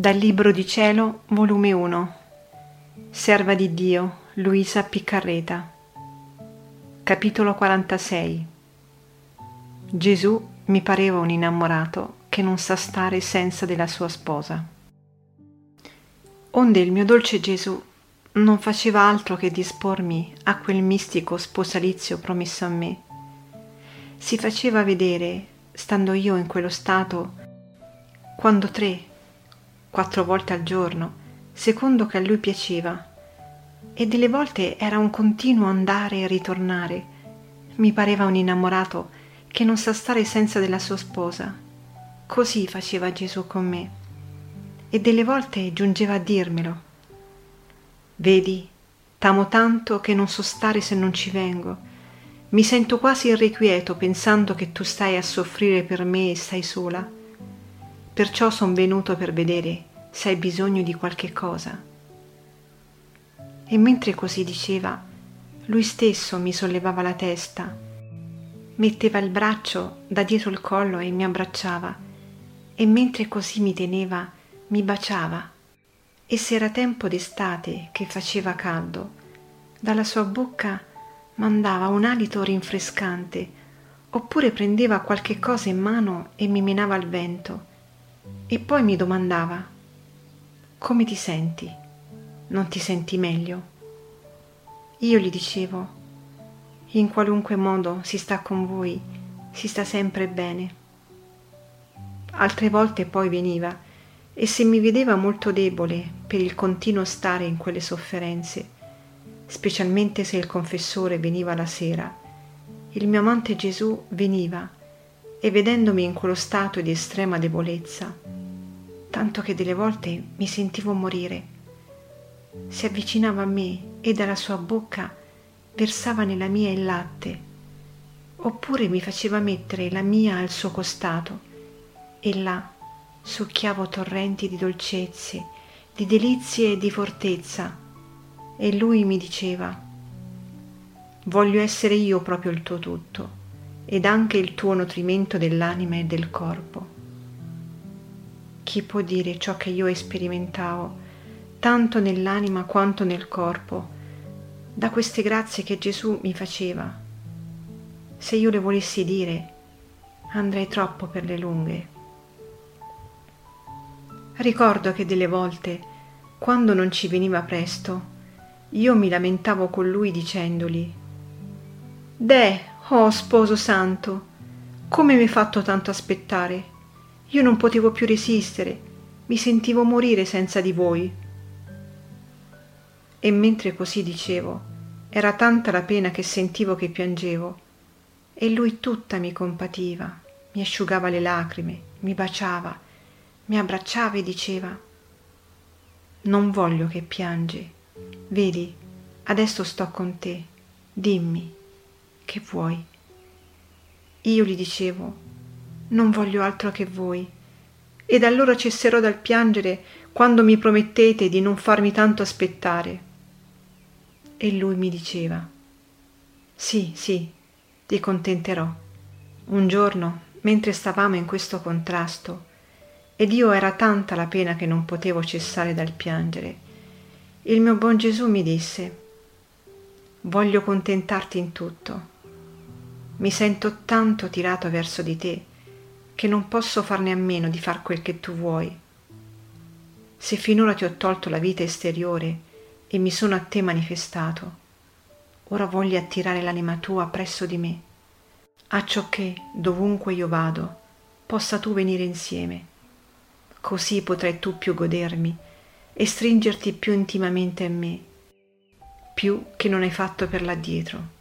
Dal Libro di Cielo, volume 1. Serva di Dio, Luisa Piccarreta. Capitolo 46. Gesù mi pareva un innamorato che non sa stare senza della sua sposa. Onde il mio dolce Gesù non faceva altro che dispormi a quel mistico sposalizio promesso a me. Si faceva vedere, stando io in quello stato, quando 3-4 volte al giorno, secondo che a lui piaceva, e delle volte era un continuo andare e ritornare. Mi pareva un innamorato che non sa stare senza della sua sposa. Così faceva Gesù con me, e delle volte giungeva a dirmelo: vedi, t'amo tanto che non so stare se non ci vengo, mi sento quasi irrequieto pensando che tu stai a soffrire per me e stai sola. Perciò son venuto per vedere se hai bisogno di qualche cosa. E mentre così diceva, lui stesso mi sollevava la testa, metteva il braccio da dietro il collo e mi abbracciava, e mentre così mi teneva, mi baciava. E se era tempo d'estate che faceva caldo, dalla sua bocca mandava un alito rinfrescante, oppure prendeva qualche cosa in mano e mi menava al vento. E poi mi domandava: come ti senti? Non ti senti meglio? Io gli dicevo: in qualunque modo si sta con voi, si sta sempre bene. Altre volte poi veniva, e se mi vedeva molto debole per il continuo stare in quelle sofferenze, specialmente se il confessore veniva la sera, il mio amante Gesù veniva, e vedendomi in quello stato di estrema debolezza, tanto che delle volte mi sentivo morire, si avvicinava a me e dalla sua bocca versava nella mia il latte, oppure mi faceva mettere la mia al suo costato, e là succhiavo torrenti di dolcezze, di delizie e di fortezza, e lui mi diceva: voglio essere io proprio il tuo tutto, ed anche il tuo nutrimento dell'anima e del corpo. Chi può dire ciò che io sperimentavo, tanto nell'anima quanto nel corpo, da queste grazie che Gesù mi faceva? Se io le volessi dire, andrei troppo per le lunghe. Ricordo che delle volte, quando non ci veniva presto, io mi lamentavo con lui dicendogli: deh, oh sposo santo, come mi hai fatto tanto aspettare? Io non potevo più resistere, mi sentivo morire senza di voi. E mentre così dicevo, era tanta la pena che sentivo che piangevo, e lui tutta mi compativa, mi asciugava le lacrime, mi baciava, mi abbracciava e diceva: non voglio che piangi, vedi, adesso sto con te, dimmi, che vuoi? Io gli dicevo: non voglio altro che voi, ed allora cesserò dal piangere quando mi promettete di non farmi tanto aspettare. E lui mi diceva: sì, ti contenterò. Un giorno, mentre stavamo in questo contrasto, ed io era tanta la pena che non potevo cessare dal piangere, il mio buon Gesù mi disse: voglio contentarti in tutto. Mi sento tanto tirato verso di te che non posso farne a meno di far quel che tu vuoi. Se finora ti ho tolto la vita esteriore e mi sono a te manifestato, ora voglio attirare l'anima tua presso di me, acciò che, dovunque io vado, possa tu venire insieme. Così potrai tu più godermi e stringerti più intimamente a me, più che non hai fatto per l'addietro.